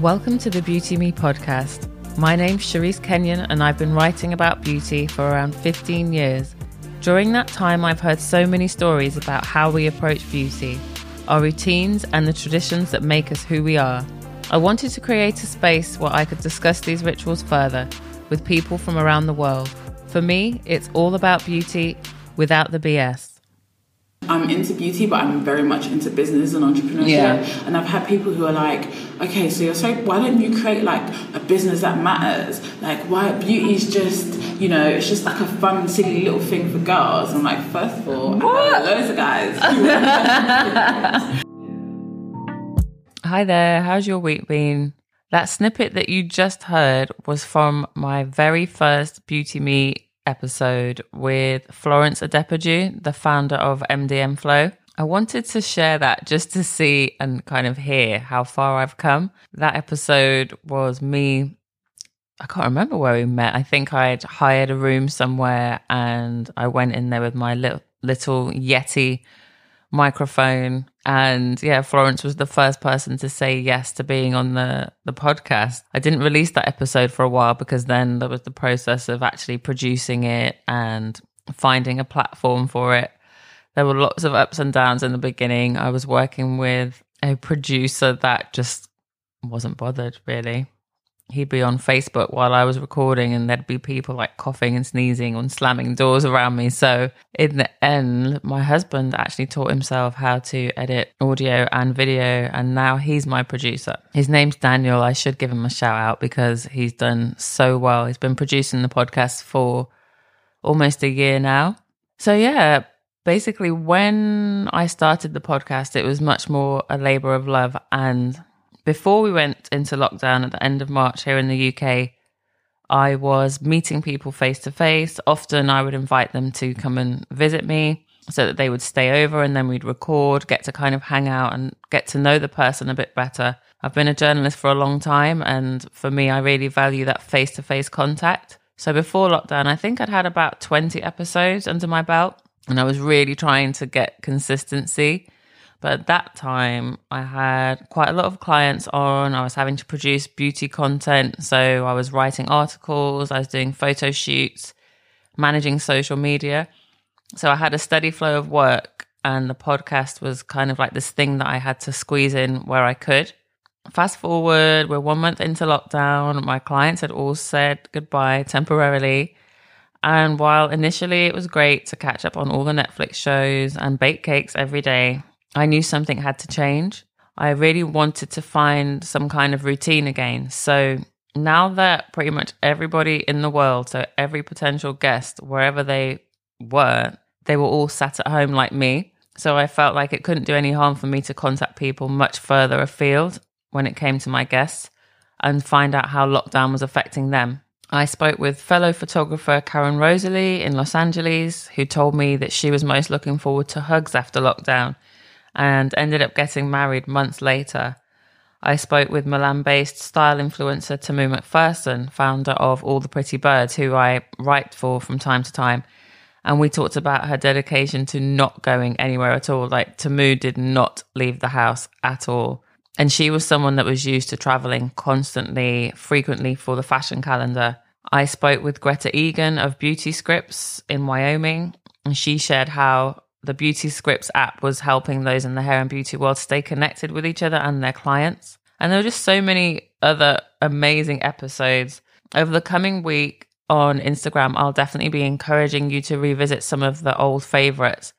Welcome to the Beauty Me podcast. My name's Charisse Kenyon and I've been writing about beauty for around 15 years. During that time, I've heard so many stories about how we approach beauty, our routines and the traditions that make us who we are. I wanted to create a space where I could discuss these rituals further with people from around the world. For me, it's all about beauty without the BS. I'm into beauty, but I'm very much into business and entrepreneurship. Yeah. And I've had people who are like, okay, so you're so, why don't you create like a business that matters? Like, why beauty's just, you know, it's just like a fun, silly little thing for girls. I'm like, first of all, what? Loads of guys. Hi there, how's your week been? That snippet that you just heard was from my very first Beauty Me episode with Florence Adepidu, the founder of MDM Flow. I wanted to share that just to see and kind of hear how far I've come. That episode was me, I can't remember where we met. I think I'd hired a room somewhere and I went in there with my little Yeti microphone. And yeah, Florence was the first person to say yes to being on the podcast. I didn't release that episode for a while because then there was the process of actually producing it and finding a platform for it. There were lots of ups and downs in the beginning. I was working with a producer that just wasn't bothered, really. He'd be on Facebook while I was recording and there'd be people like coughing and sneezing and slamming doors around me. So in the end, my husband actually taught himself how to edit audio and video. And now he's my producer. His name's Daniel. I should give him a shout out because he's done so well. He's been producing the podcast for almost a year now. So yeah, basically when I started the podcast, it was much more a labor of love. And before we went into lockdown at the end of March here in the UK, I was meeting people face to face. Often I would invite them to come and visit me so that they would stay over and then we'd record, get to kind of hang out and get to know the person a bit better. I've been a journalist for a long time and for me, I really value that face to face contact. So before lockdown, I think I'd had about 20 episodes under my belt and I was really trying to get consistency. But at that time, I had quite a lot of clients on. I was having to produce beauty content. So I was writing articles, I was doing photo shoots, managing social media. So I had a steady flow of work and the podcast was kind of like this thing that I had to squeeze in where I could. Fast forward, we're 1 month into lockdown. My clients had all said goodbye temporarily. And while initially it was great to catch up on all the Netflix shows and bake cakes every day, I knew something had to change. I really wanted to find some kind of routine again. So now that pretty much everybody in the world, so every potential guest, wherever they were all sat at home like me. So I felt like it couldn't do any harm for me to contact people much further afield when it came to my guests and find out how lockdown was affecting them. I spoke with fellow photographer Karen Rosalie in Los Angeles, who told me that she was most looking forward to hugs after lockdown and ended up getting married months later. I spoke with Milan-based style influencer Tamu McPherson, founder of All the Pretty Birds, who I write for from time to time. And we talked about her dedication to not going anywhere at all. Like, Tamu did not leave the house at all. And she was someone that was used to traveling constantly, frequently for the fashion calendar. I spoke with Greta Egan of Beauty Scripts in Wyoming, and she shared how the Beauty Scripts app was helping those in the hair and beauty world stay connected with each other and their clients. And there were just so many other amazing episodes. Over the coming week on Instagram, I'll definitely be encouraging you to revisit some of the old favorites,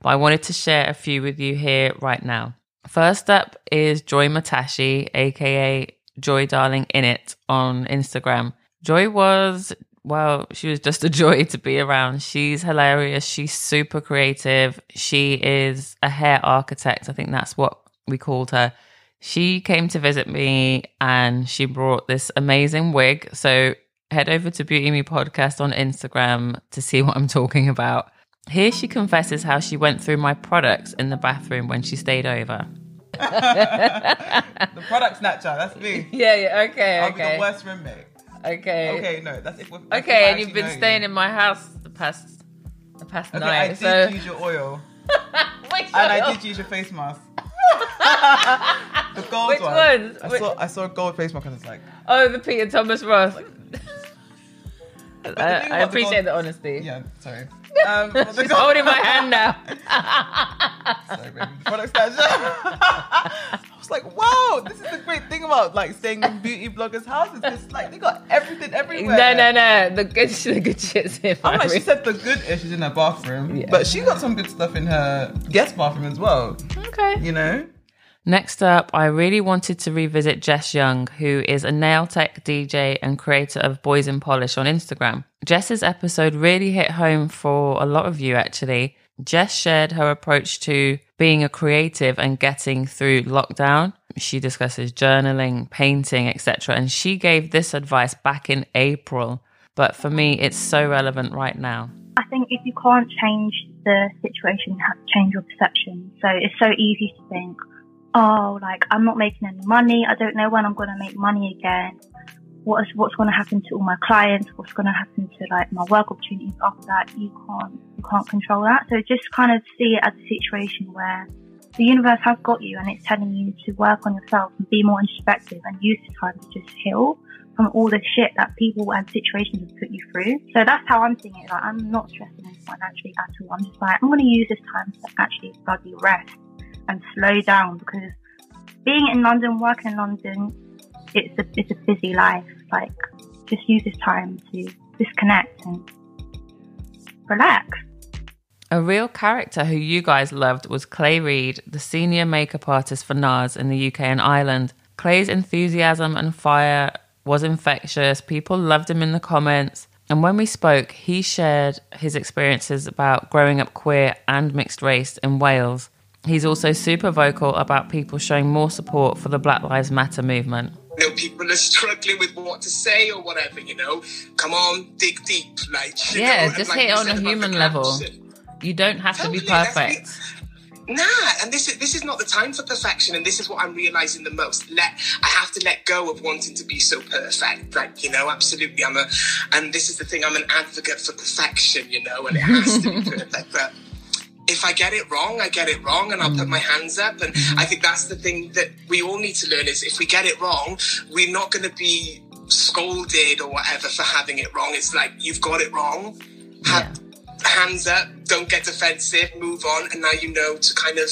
but I wanted to share a few with you here right now. First up is Joy Matashi, aka Joy Darling Innit on Instagram. Joy was... well, she was just a joy to be around. She's hilarious. She's super creative. She is a hair architect. I think that's what we called her. She came to visit me and she brought this amazing wig. So head over to Beauty Me Podcast on Instagram to see what I'm talking about. Here she confesses how she went through my products in the bathroom when she stayed over. The product snatcher, that's me. Yeah, okay. I'll be the worst roommate. Okay, no, that's it. Okay, and you've been staying in my house the past night. I did use your oil. And I did use your face mask. The gold Which one. Ones? I saw a gold face mark and it's like... Oh, the Peter Thomas Roth. Like, I appreciate the honesty. Yeah, sorry. She's holding my hand now. Sorry, baby. Product pleasure. I was like, wow, this is the great thing about like staying in beauty bloggers' houses. It's like they got everything everywhere. No. The good shit's in my room. She said the good-ish is in her bathroom, yeah. But she got some good stuff in her guest bathroom as well. Okay. You know? Next up, I really wanted to revisit Jess Young, who is a nail tech DJ and creator of Boys in Polish on Instagram. Jess's episode really hit home for a lot of you, actually. Jess shared her approach to being a creative and getting through lockdown. She discusses journaling, painting, etc. And she gave this advice back in April. But for me, it's so relevant right now. I think if you can't change the situation, you have to change your perception. So it's so easy to think, oh, like, I'm not making any money. I don't know when I'm going to make money again. What's going to happen to all my clients? What's going to happen to, like, my work opportunities after that? You can't control that. So just kind of see it as a situation where the universe has got you and it's telling you to work on yourself and be more introspective and use the time to just heal from all the shit that people and situations have put you through. So that's how I'm seeing it. Like, I'm not stressing financially at all. I'm just like, I'm going to use this time to actually bloody rest and slow down, because being in London, working in London, it's a busy life. Like, just use this time to disconnect and relax. A real character who you guys loved was Clay Reed, the senior makeup artist for NARS in the UK and Ireland. Clay's enthusiasm and fire was infectious. People loved him in the comments. And when we spoke, he shared his experiences about growing up queer and mixed race in Wales. He's also super vocal about people showing more support for the Black Lives Matter movement. You know, people are struggling with what to say or whatever, you know. Come on, dig deep. Like, yeah, just hit it on a human level. You don't have to be perfect. Nah, and this is not the time for perfection, and this is what I'm realising the most. I have to let go of wanting to be so perfect, like, you know, absolutely. And this is the thing, I'm an advocate for perfection, you know, and it has to be perfect, but if I get it wrong, I get it wrong, and I'll put my hands up. And I think that's the thing that we all need to learn is if we get it wrong, we're not going to be scolded or whatever for having it wrong. It's like, you've got it wrong. Hands up, don't get defensive, move on. And now you know to kind of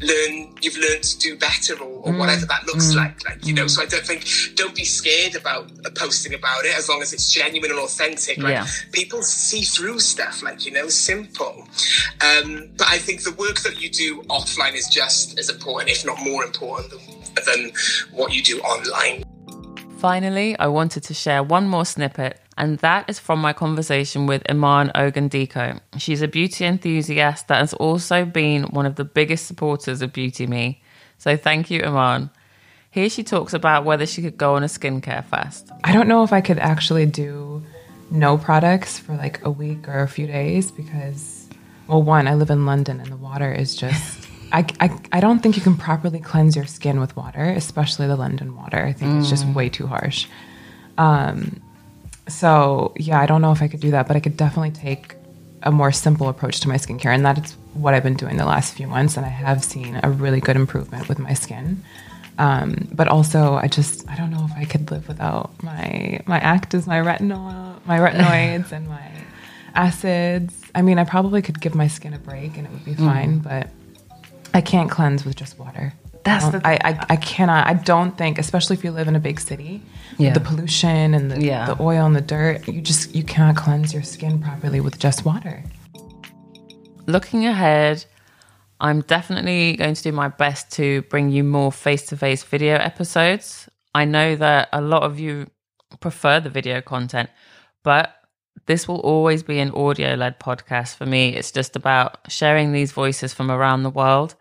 learn, you've learned to do better or whatever that looks like, you know. So I don't be scared about posting about it as long as it's genuine and authentic. Like, people see through stuff, like, you know, simple. But I think the work that you do offline is just as important, if not more important than what you do online. Finally, I wanted to share one more snippet, and that is from my conversation with Iman Ogundeko. She's a beauty enthusiast that has also been one of the biggest supporters of Beauty Me. So thank you, Iman. Here she talks about whether she could go on a skincare fast. I don't know if I could actually do no products for like a week or a few days because, well, one, I live in London and the water is just... I don't think you can properly cleanse your skin with water, especially the London water. I think it's just way too harsh. So yeah, I don't know if I could do that, but I could definitely take a more simple approach to my skincare, and that's what I've been doing the last few months, and I have seen a really good improvement with my skin. But also I don't know if I could live without my actives, my retinoids and my acids. I mean, I probably could give my skin a break and it would be fine, but I can't cleanse with just water. That's the thing. I cannot. I don't think, especially if you live in a big city, the pollution and the oil and the dirt, you cannot cleanse your skin properly with just water. Looking ahead, I'm definitely going to do my best to bring you more face-to-face video episodes. I know that a lot of you prefer the video content, but this will always be an audio-led podcast for me. It's just about sharing these voices from around the world.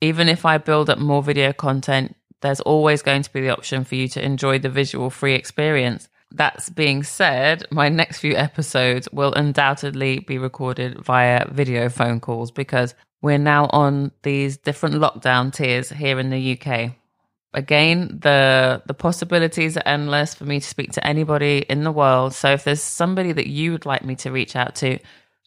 Even if I build up more video content, there's always going to be the option for you to enjoy the visual free experience. That being said, my next few episodes will undoubtedly be recorded via video phone calls because we're now on these different lockdown tiers here in the UK. Again, the possibilities are endless for me to speak to anybody in the world. So if there's somebody that you would like me to reach out to,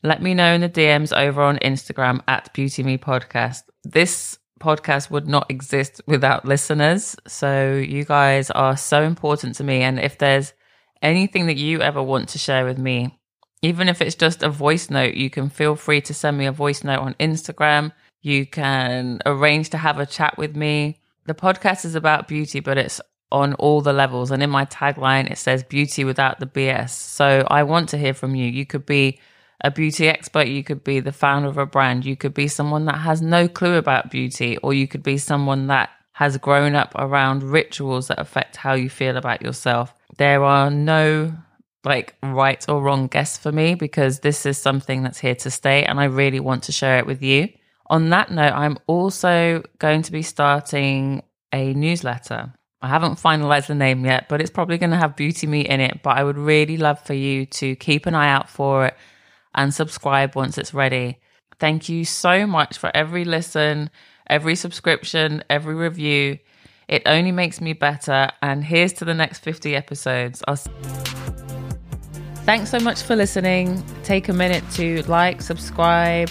let me know in the DMs over on Instagram at Beauty Me Podcast. This podcast would not exist without listeners. So you guys are so important to me. And if there's anything that you ever want to share with me, even if it's just a voice note, you can feel free to send me a voice note on Instagram. You can arrange to have a chat with me. The podcast is about beauty, but it's on all the levels. And in my tagline, it says beauty without the BS. So I want to hear from you. You could be a beauty expert. You could be the founder of a brand. You could be someone that has no clue about beauty, or you could be someone that has grown up around rituals that affect how you feel about yourself. There are no right or wrong guests for me, because this is something that's here to stay, and I really want to share it with you. On that note, I'm also going to be starting a newsletter. I haven't finalized the name yet, but it's probably going to have Beauty Me in it. But I would really love for you to keep an eye out for it and subscribe once it's ready. Thank you so much for every listen, every subscription, every review. It only makes me better. And here's to the next 50 episodes. Thanks so much for listening. Take a minute to like, subscribe,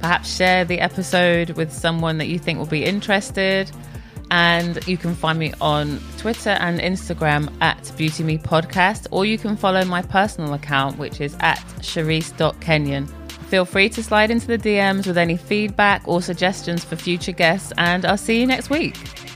perhaps share the episode with someone that you think will be interested. And you can find me on Twitter and Instagram at Beauty Me Podcast, or you can follow my personal account, which is at Charisse.Kenyon. Feel free to slide into the DMs with any feedback or suggestions for future guests, and I'll see you next week.